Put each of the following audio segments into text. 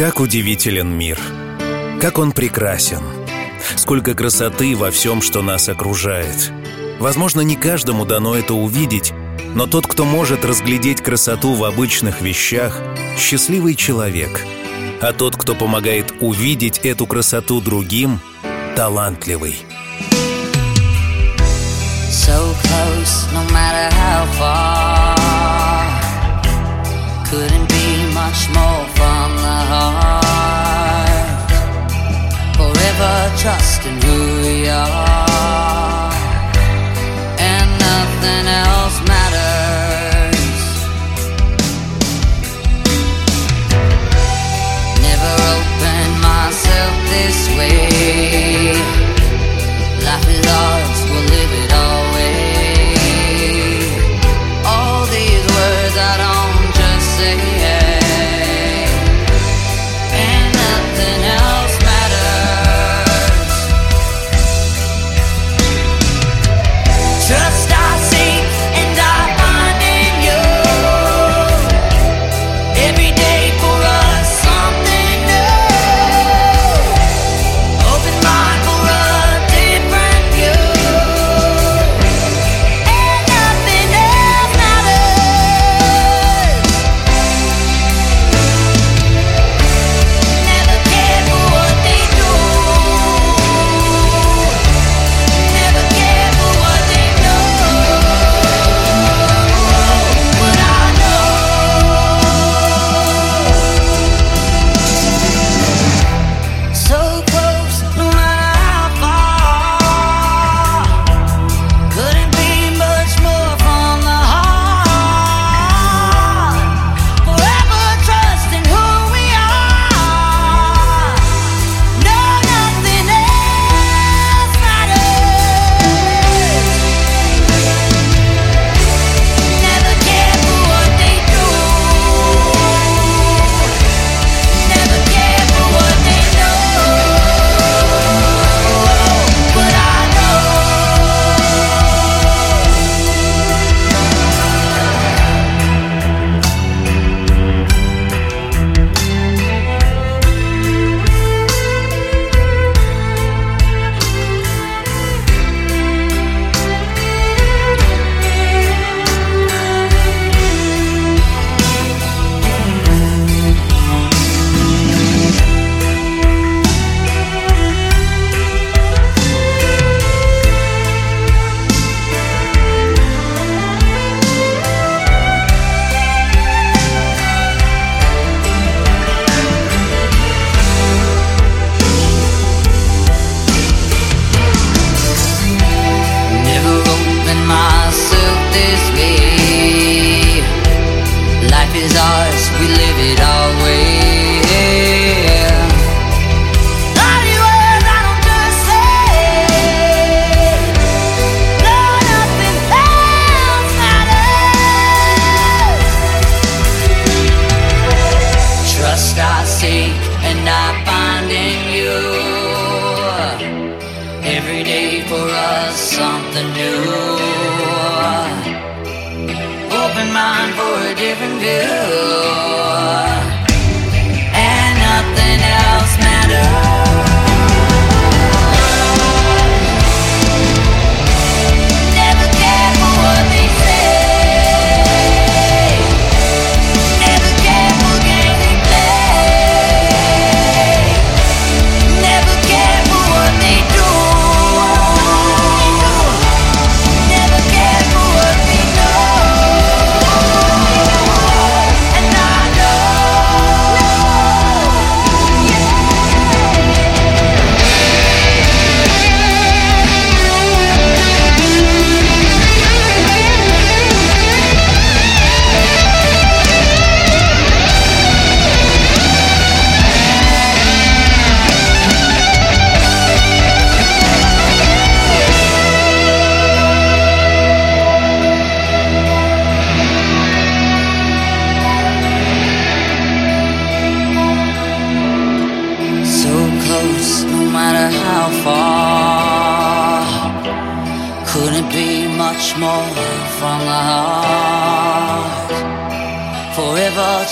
Как удивителен мир! Как он прекрасен! Сколько красоты во всем, что нас окружает! Возможно, не каждому дано это увидеть, но тот, кто может разглядеть красоту в обычных вещах, счастливый человек. А тот, кто помогает увидеть эту красоту другим, талантливый. So close, no matter how far, couldn't be much more from the heart. Forever trusting who we are, and nothing else matters. Never opened myself this way. Life is ours, we'll live it all.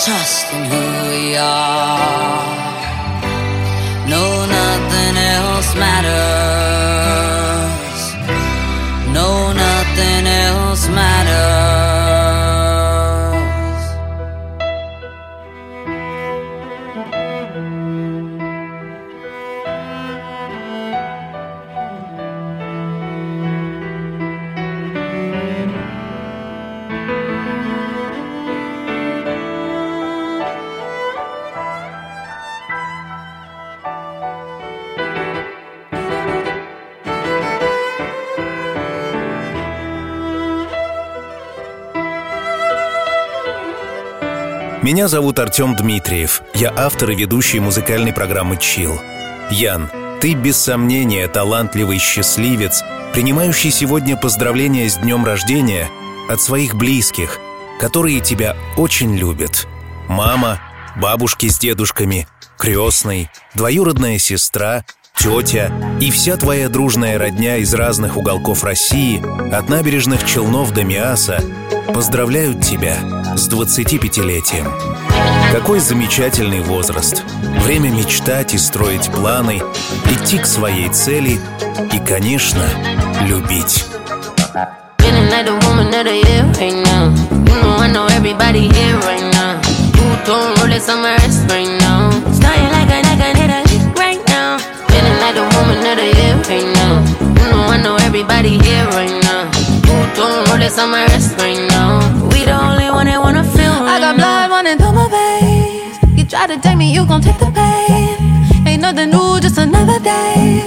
trust in who we are. No, nothing else matters. No, nothing else Меня зовут Артем Дмитриев. Я автор и ведущий музыкальной программы «Чилл». Ян, ты без сомнения талантливый счастливец, принимающий сегодня поздравления с днем рождения от своих близких, которые тебя очень любят. Мама, бабушки с дедушками, крестный, двоюродная сестра, тетя и вся твоя дружная родня из разных уголков России, от набережных Челнов до Миаса, поздравляют тебя с 25-летием. Какой замечательный возраст! Время мечтать и строить планы, идти к своей цели и, конечно, любить. Don't roll this on my wrist right now. We the only one that wanna feel right. I got blood running through my veins. You try to take me, you gon' take the pain. Ain't nothing new, just another day.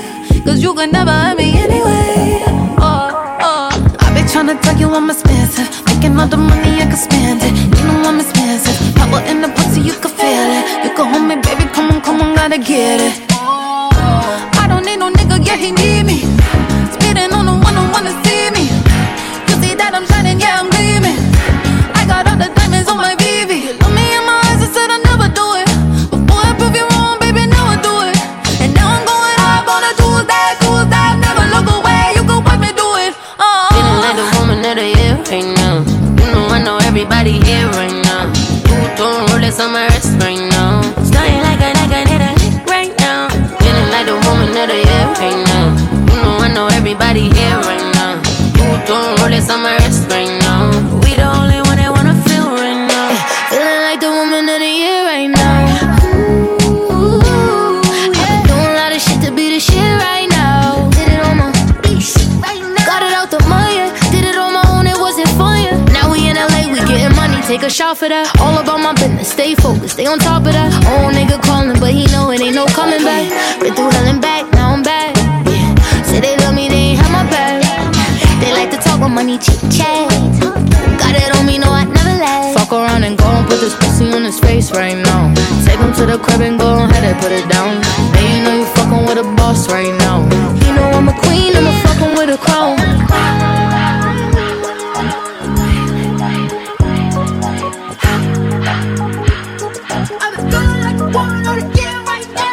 Cause you could never hurt me anyway. Oh, I been tryna tell you I'm expensive. Making all the money, I can spend it. You know I'm expensive. Power in the pussy, you can feel it. You can hold me, baby, come on, come on, gotta get it. I don't need no nigga, yeah, he need me. Spitting on the one who wanna see me. I'm shining, yeah, I'm gleaming. I got all the diamonds on my BB. You look me in my eyes and said I'll never do it. Before I prove you wrong, baby, now I do it. And now I'm going up on a Tuesday. Never look away, you can watch me do it. Feeling like the woman of the year right now. You know I know everybody here right now. You don't roll this on my wrist right now. Starting like I need a lick right now. Feeling like the woman of the year right now. You know I know everybody here right now. Don't roll this on my wrist right now. We the only one that wanna feel right now. Feeling like the woman of the year right now. Ooh, I've been doing a lot of shit to be the shit right now. Did it on my own, got it out the mud, yeah. Did it on my own, it wasn't fun, yeah. Now we in LA, we getting money, take a shot for that. All about my business, stay focused, stay on top of that. Old nigga calling, but he know it ain't no coming back. Been through hell and back, now I'm back, yeah. Say they love me, they ain't have my back. They like to talk with money, chit chat. Got it on me, no, I never left. Fuck around and go and put this pussy on his face right now. Take him to the crib and go and have it, put it down. They ain't know you fucking with a boss right now. You know I'm a queen, I'm a fucking with a crown. I've been feeling like a woman on the year right now.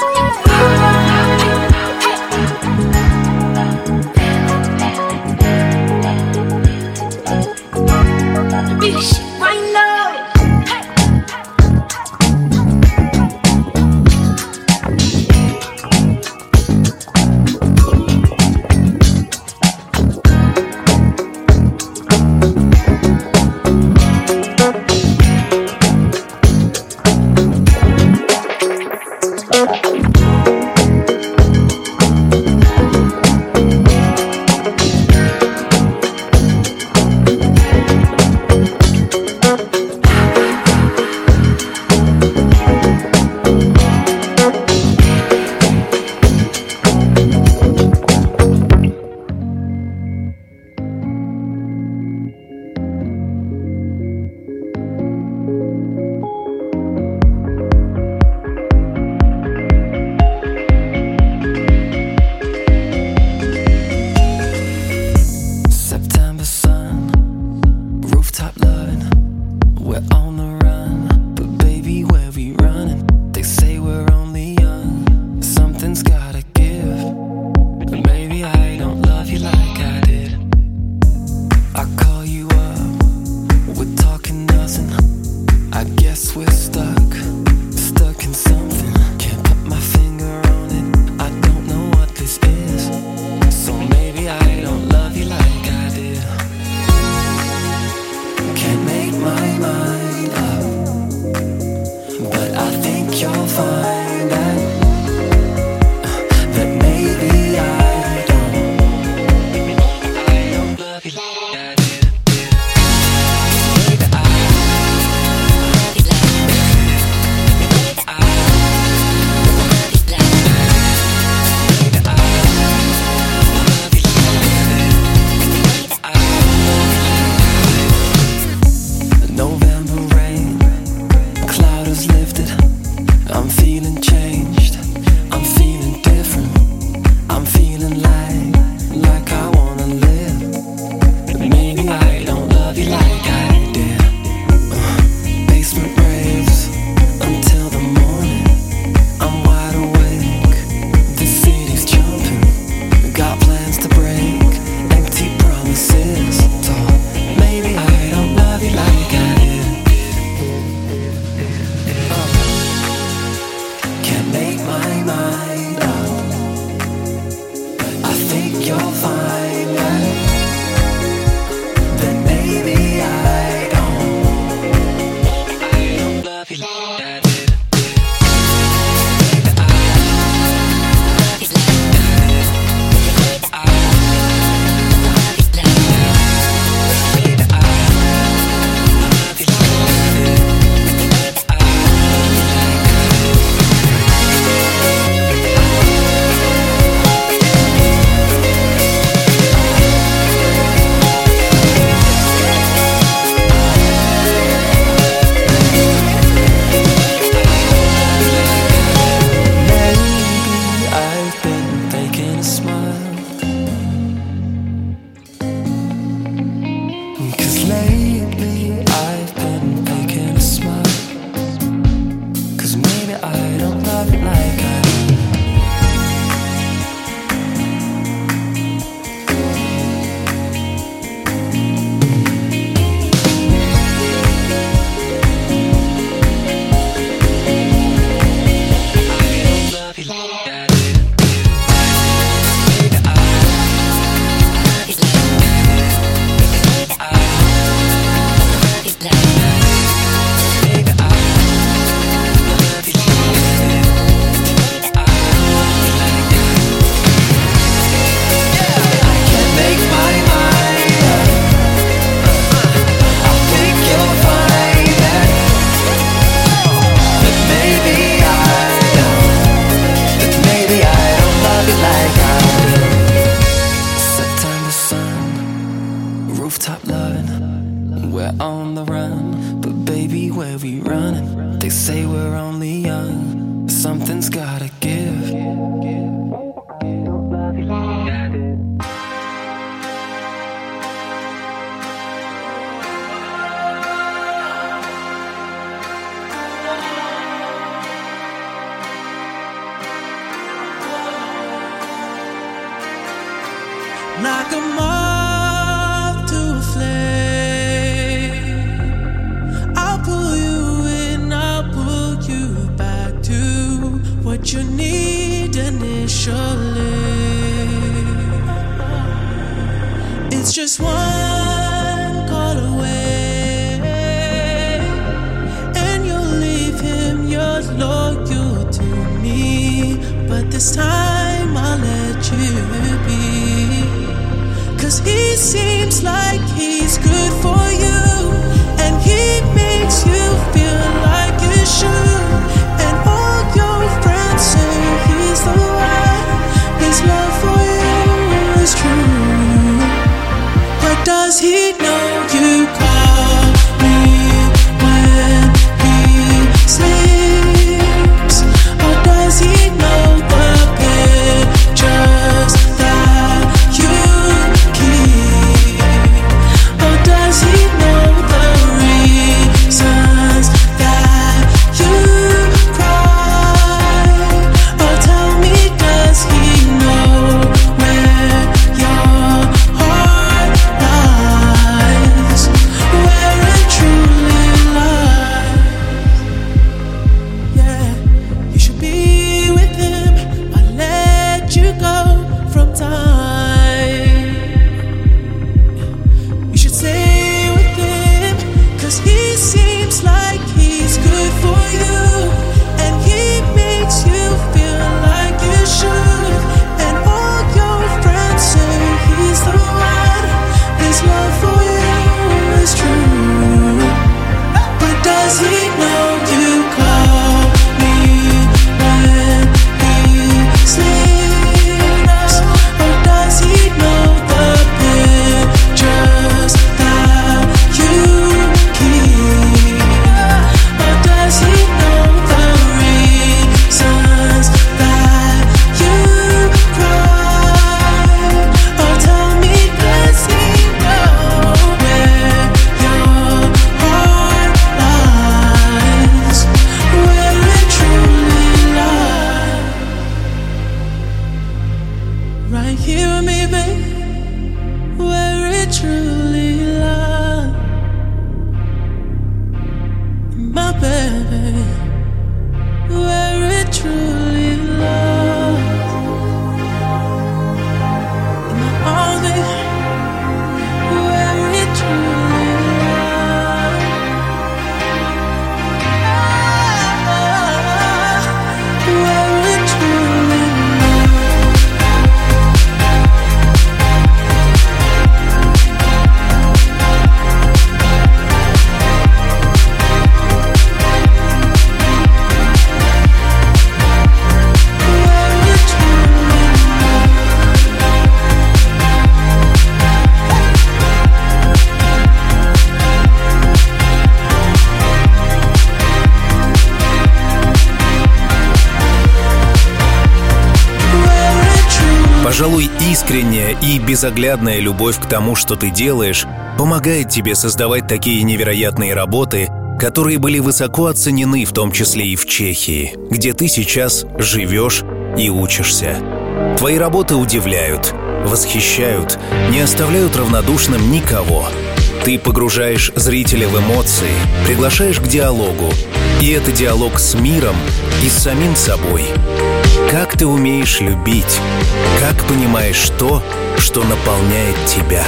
Does he know? Пожалуй, искренняя и безоглядная любовь к тому, что ты делаешь, помогает тебе создавать такие невероятные работы, которые были высоко оценены, в том числе и в Чехии, где ты сейчас живешь и учишься. Твои работы удивляют, восхищают, не оставляют равнодушным никого. Ты погружаешь зрителя в эмоции, приглашаешь к диалогу. И это диалог с миром и с самим собой. Как ты умеешь любить, как понимаешь то, что наполняет тебя.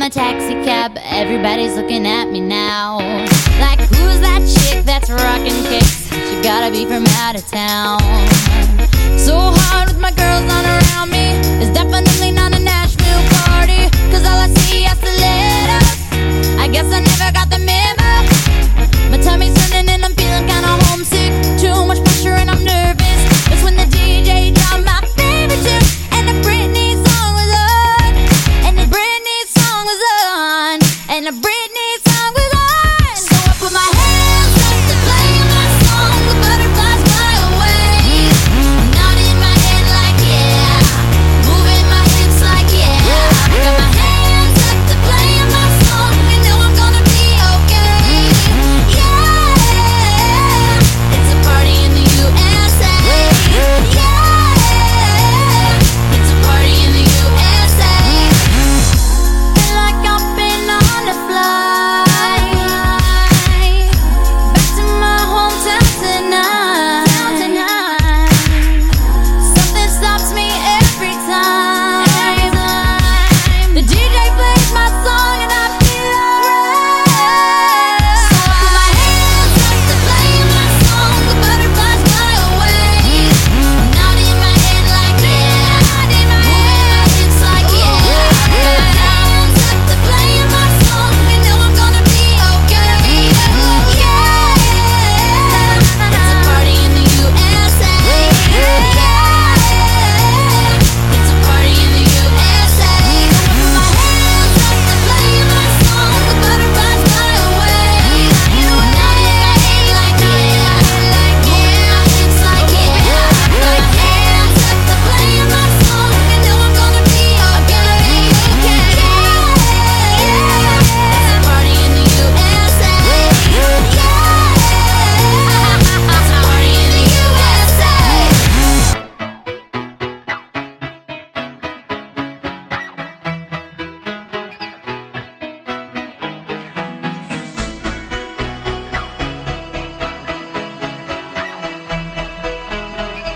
my taxi cab, everybody's looking at me now. Like, who's that chick that's rockin' kicks? She gotta be from out of town. So hard with my girls on around me. It's definitely not a Nashville party, 'cause all I see are stilettos. I guess I never got the memo. My tummy's turning and I'm feeling kinda homesick. Too much pressure and I'm nervous. It's when the DJ dropped my favorite tune and the Britney song was on. And the Britney song was on. And the Britney song was on. So I put my hands up to play my song. The butterflies fly away. Nodding my head like yeah. Moving my hips like yeah. Got my hands up to play my song. You know I'm gonna be okay. Yeah. It's a party in the USA. Yeah. It's a party in the USA. Feel like I've been on a flight. Back to my hometown tonight. Something stops me every time. The DJ plays my song and I feel alright. So I put my hands up to play my song. The butterflies fly away. Nodding my head like yeah. Nodding my hips like yeah. Got my hands up to play my song. You know I'm gonna be okay. Yeah. It's a party in the USA. Yeah. It's a party in the USA. Put my hands up to play my song. The butterflies fly away. Nodding my head like yeah. Like yeah. Hips like yeah. Got my hands up to play my song. You know I'm gonna be okay. Yeah. It's a party in the USA. Yeah. It's a party in the USA. This is your life, and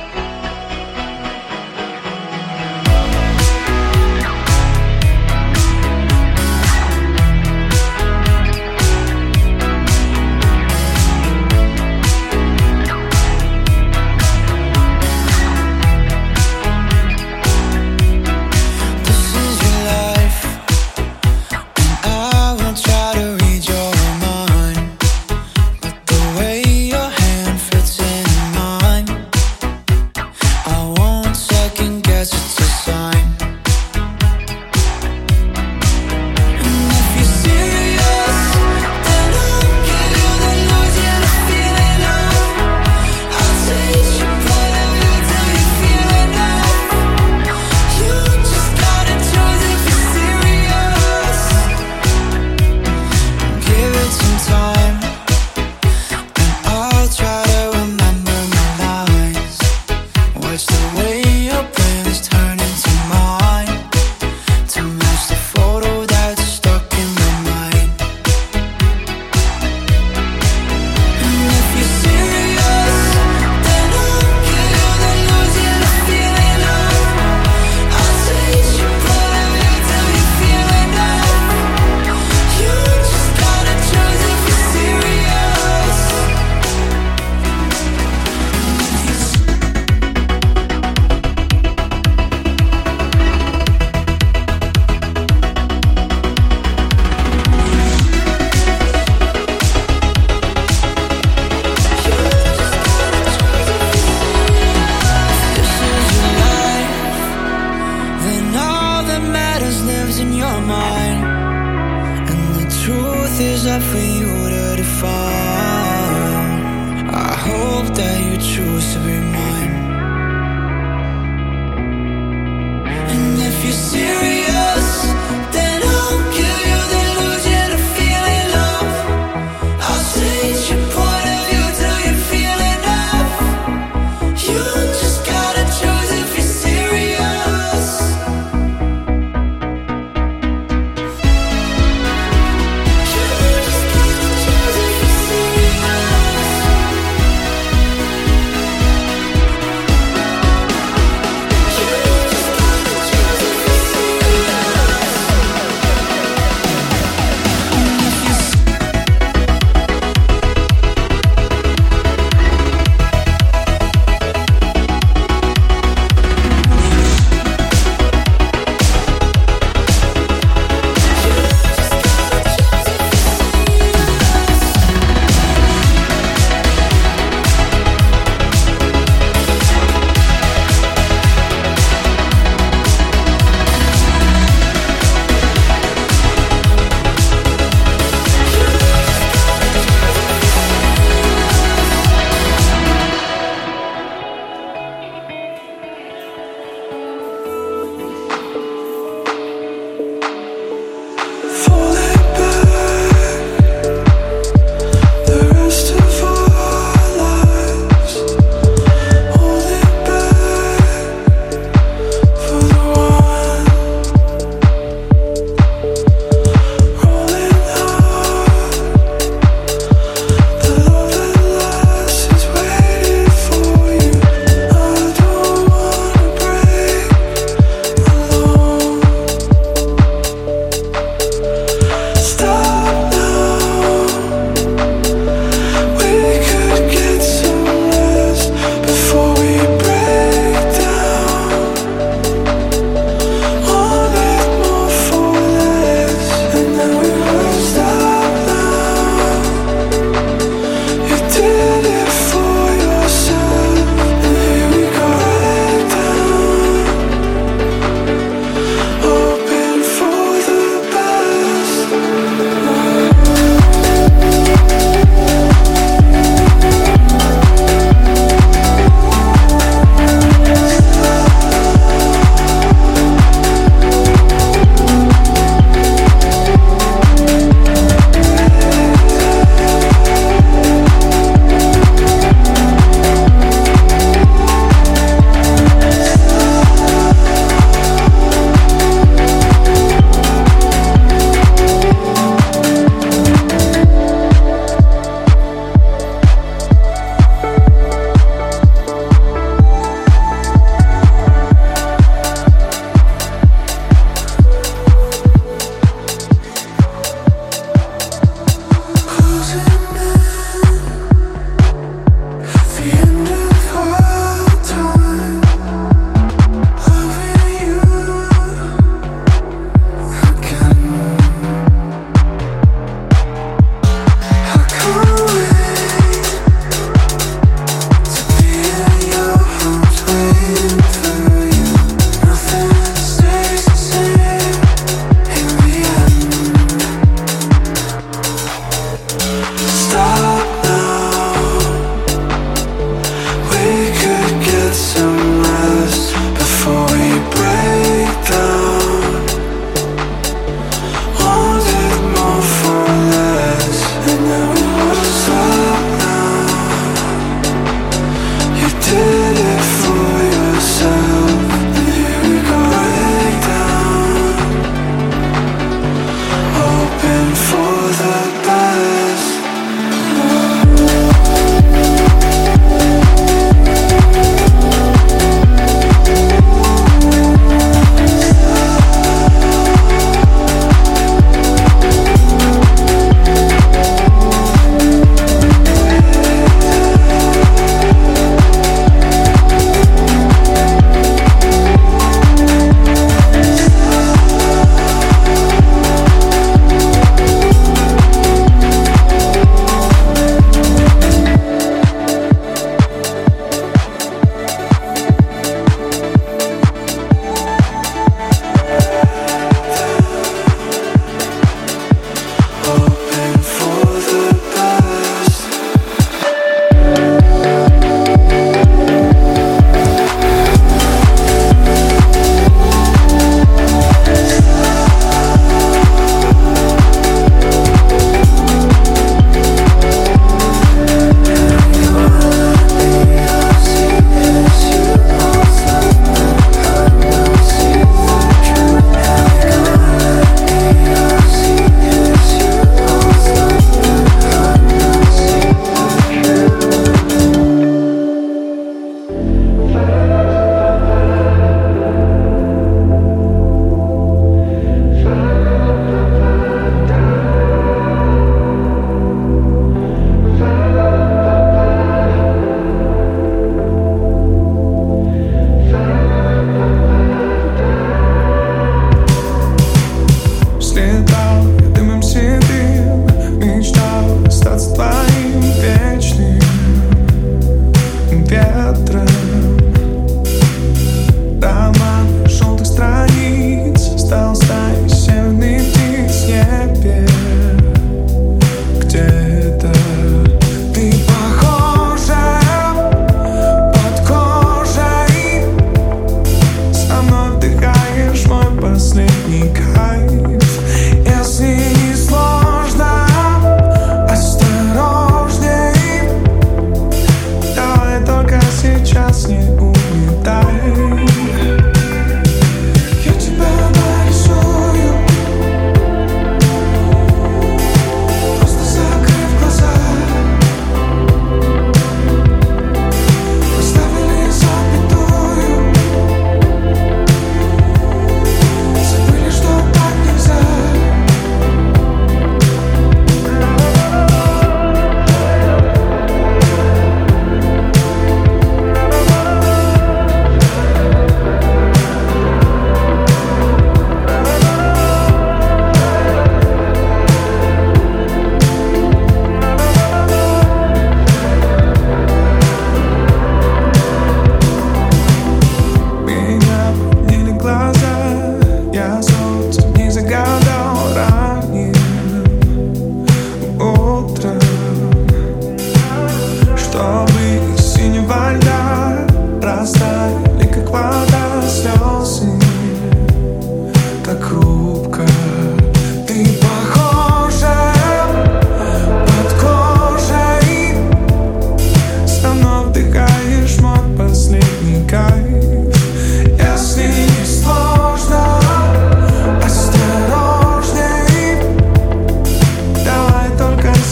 I will try to read your mind, but the way your hand fits in mine, I won't second guess, it's a sign. And if you're serious, then I'll give you the noise and the feeling of. I'll teach you whatever till you feel enough. You just gotta choose if you're serious. Give it some time, and I'll try to remember my lines. Watch the way your plans turn into mine, to match the photo that's stuck in my mind. And if you're serious, then I'll give you the noise and the feeling of. I'll teach you whatever till you feel enough. You just gotta choose if you're serious. This is your life, then all that matters lives in your mind, and the truth is up for you to define. I hope that you choose to be mine. And if you're serious, then I'll give you the noise and the feeling of. I'll teach you point of view till you feel enough. You just gotta choose if you're serious. You just gotta choose if you're serious.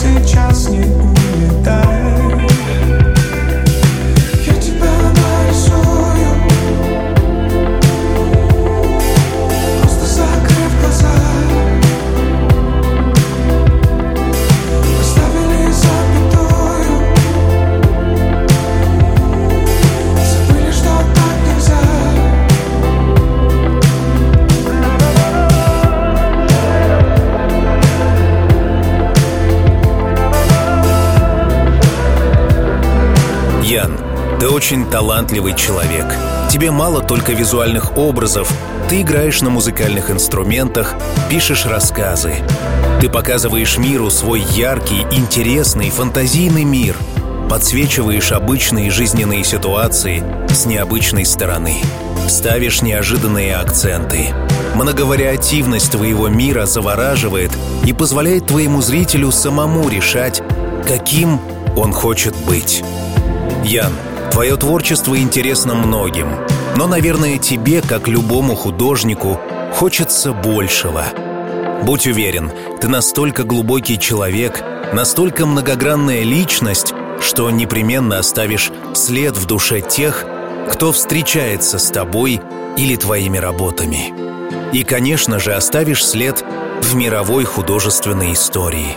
сейчас не улетай. Я тебя нарисую, просто закрыв глаза. Поставили запятую, забыли, что так нельзя. Ян, ты очень талантливый человек. Тебе мало только визуальных образов. Ты играешь на музыкальных инструментах, пишешь рассказы. Ты показываешь миру свой яркий, интересный, фантазийный мир. Подсвечиваешь обычные жизненные ситуации с необычной стороны. Ставишь неожиданные акценты. Многовариативность твоего мира завораживает и позволяет твоему зрителю самому решать, каким он хочет быть. Ян, твое творчество интересно многим, но, наверное, тебе, как любому художнику, хочется большего. Будь уверен, ты настолько глубокий человек, настолько многогранная личность, что непременно оставишь след в душе тех, кто встречается с тобой или твоими работами. И, конечно же, оставишь след в мировой художественной истории.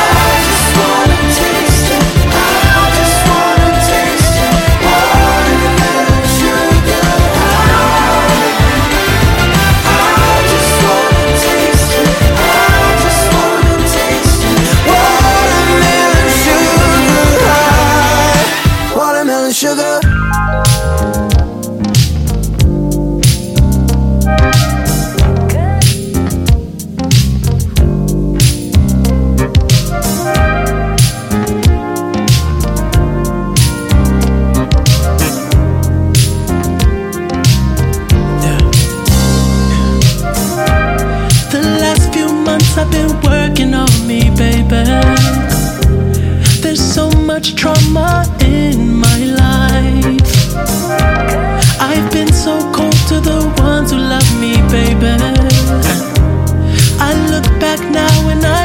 I just wanna taste it, I just wanna taste it, watermelon sugar high. I just wanna taste it, I just wanna taste it, watermelon sugar high. Watermelon sugar. The last few months I've been working on me, baby. There's so much trauma in my life. I've been so cold to the ones who love me, baby. I look back now and I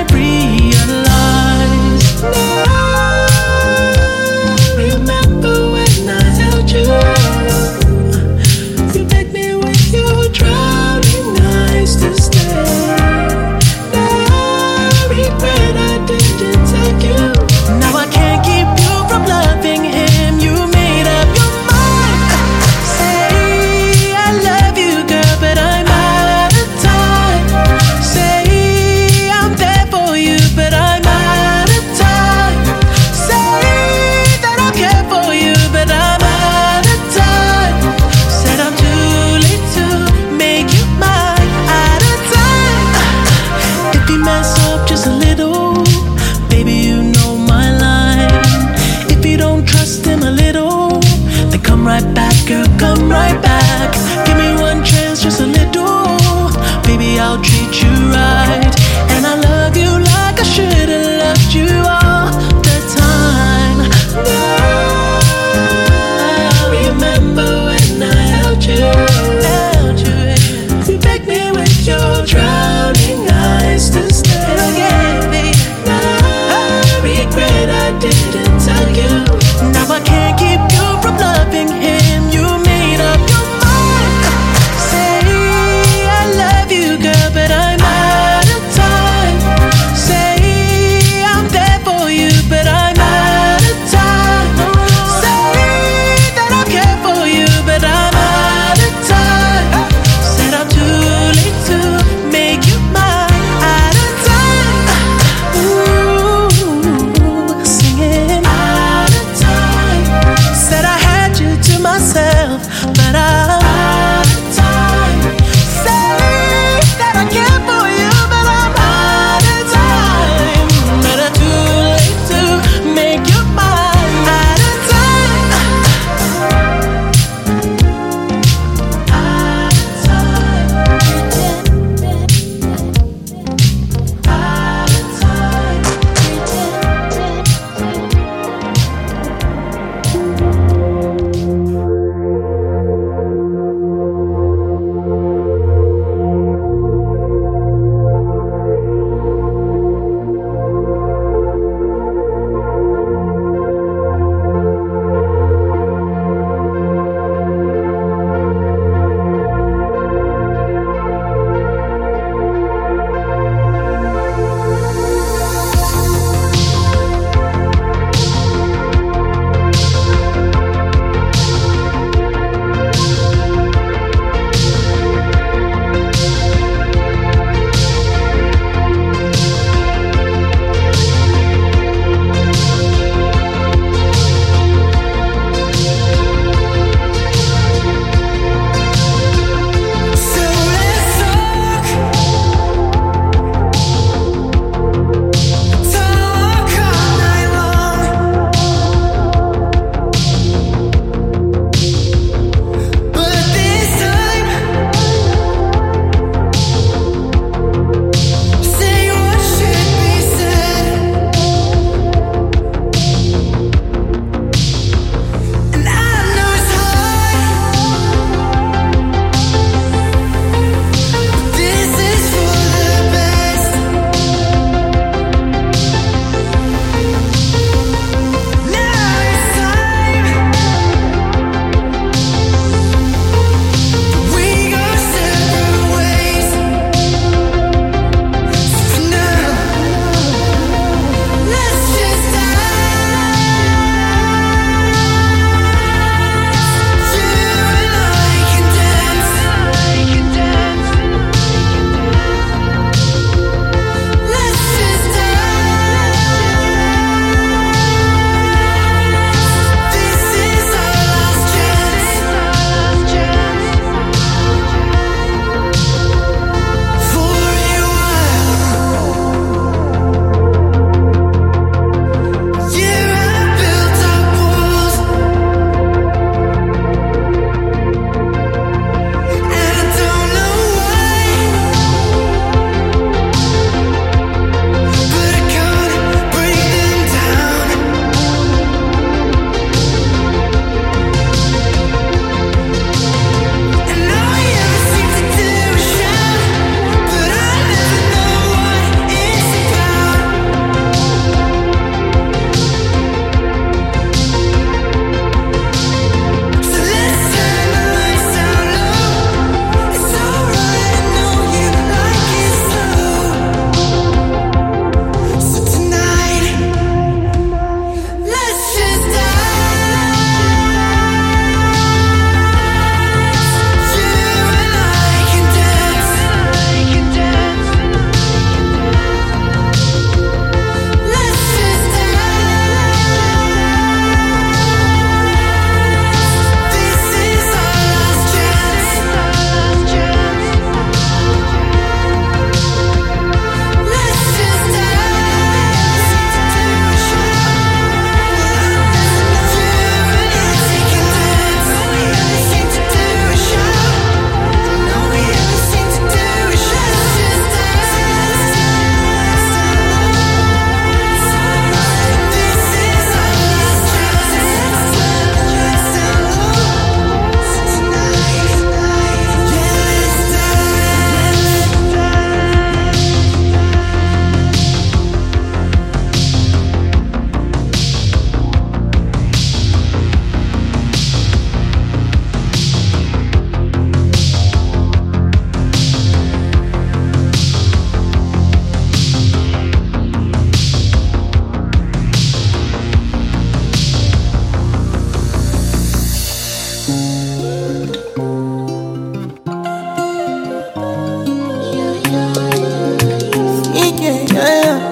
yeah,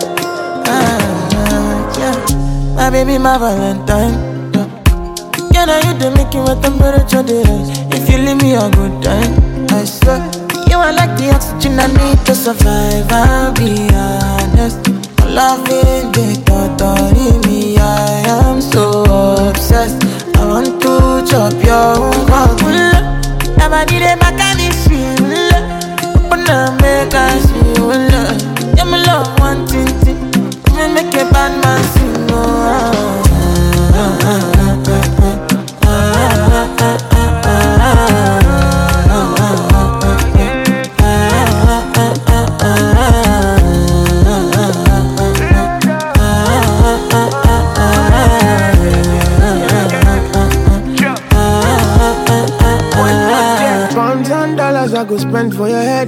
yeah. My baby, my valentine, yeah. Yeah, now you done make it with temperature days. If you leave me a good time, I swear. You are like the oxygen I need to survive, I'll be honest. Loving the thought of me, I am so obsessed. I want to chop your own cock. Never did it back at this feel. Open up, make us feel. Yeah, my love wanting to make a bad man sing. I go spend for your head.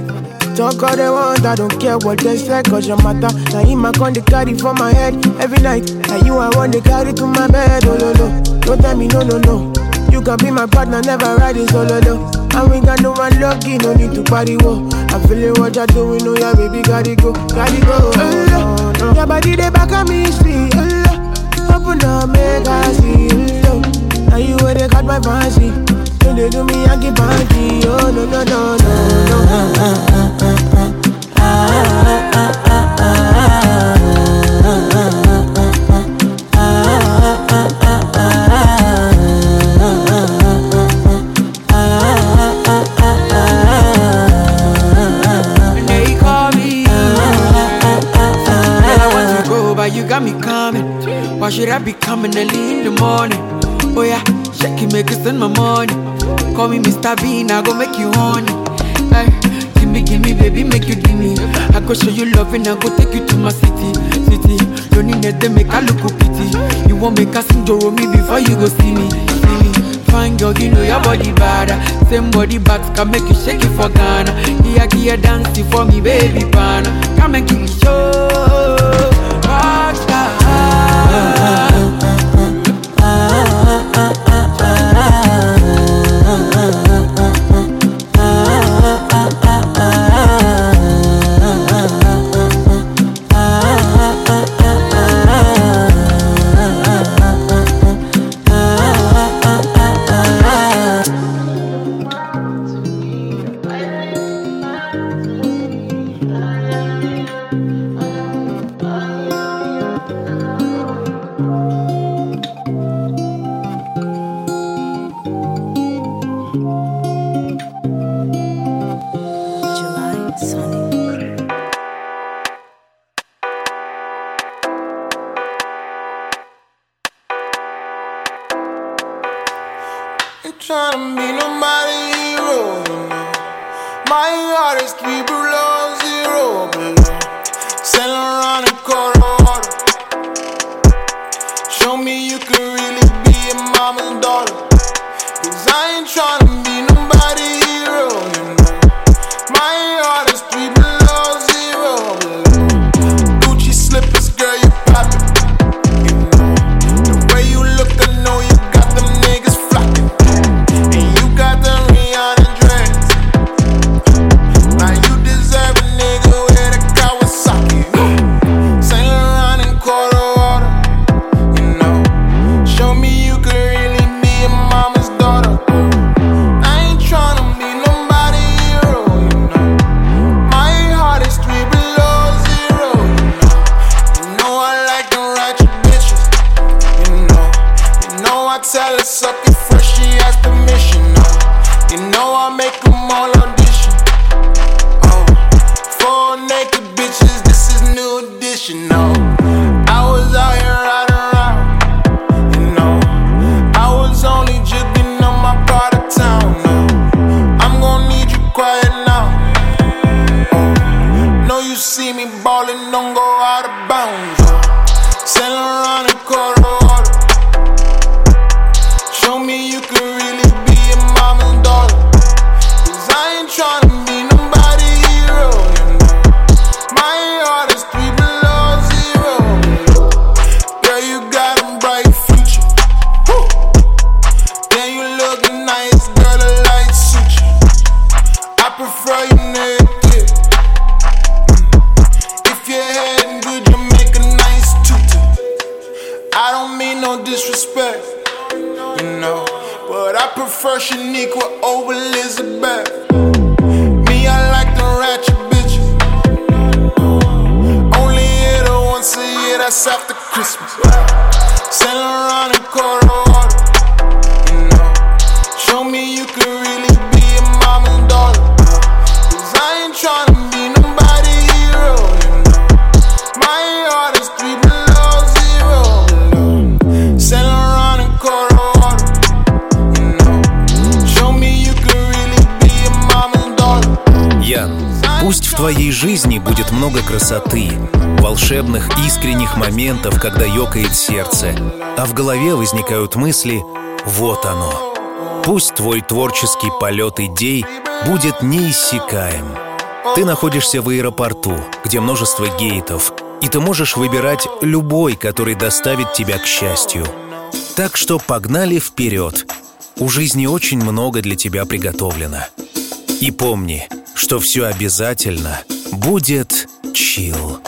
Talk all they want, I don't care what they say, cause your matter. Now in my con, they carry for my head. Every night, now you are one, they carry to my bed. Oh, no, no, don't tell me no, no, no. You can be my partner, never ride it solo, no. And we got no one lucky, no need to party, whoa. I'm feeling what you're doing, oh yeah, baby, gotta go, gotta go. Oh, no, your body, they back at me, see, oh, no. Open up, make I see, oh, no. Now you where they got my fancy. They do me a give party, oh no no no no. They call me, and I want to go, but you got me coming. Why should I be coming early in the morning? Oh yeah, shaky make us in my morning. Call me Mr. Bean, I go make you honey. Ay, gimme, baby, make you gimme. I go show you love and I go take you to my city. Don't need that, they make a look pity. You won't make a sing to me before you go see me. Fine girl, you know your body bad. Same body bags can make you shake it for Ghana. Here, dance for me, baby, pana. Come and give me show. If you had I don't mean no disrespect, you know, but I prefer Shaniqua over Elizabeth. Me, I like the ratchet bitches. Only hit her once a year, that's after Christmas. Saint Laurent and Coro, you know, show me you can really be a mama's daughter. 'Cause I ain't tryna be nobody's hero, you know. My heart is 3 below 0, you know. Saint Laurent and Coro, you know, show me you can really be a mama's daughter. Ян. Пусть в твоей жизни будет много красоты, волшебных искренних моментов, когда ёкает сердце, а в голове возникают мысли «вот оно». Пусть твой творческий полет идей будет неиссякаем. Ты находишься в аэропорту, где множество гейтов, и ты можешь выбирать любой, который доставит тебя к счастью. Так что погнали вперед. У жизни очень много для тебя приготовлено. И помни, что все обязательно будет чилл.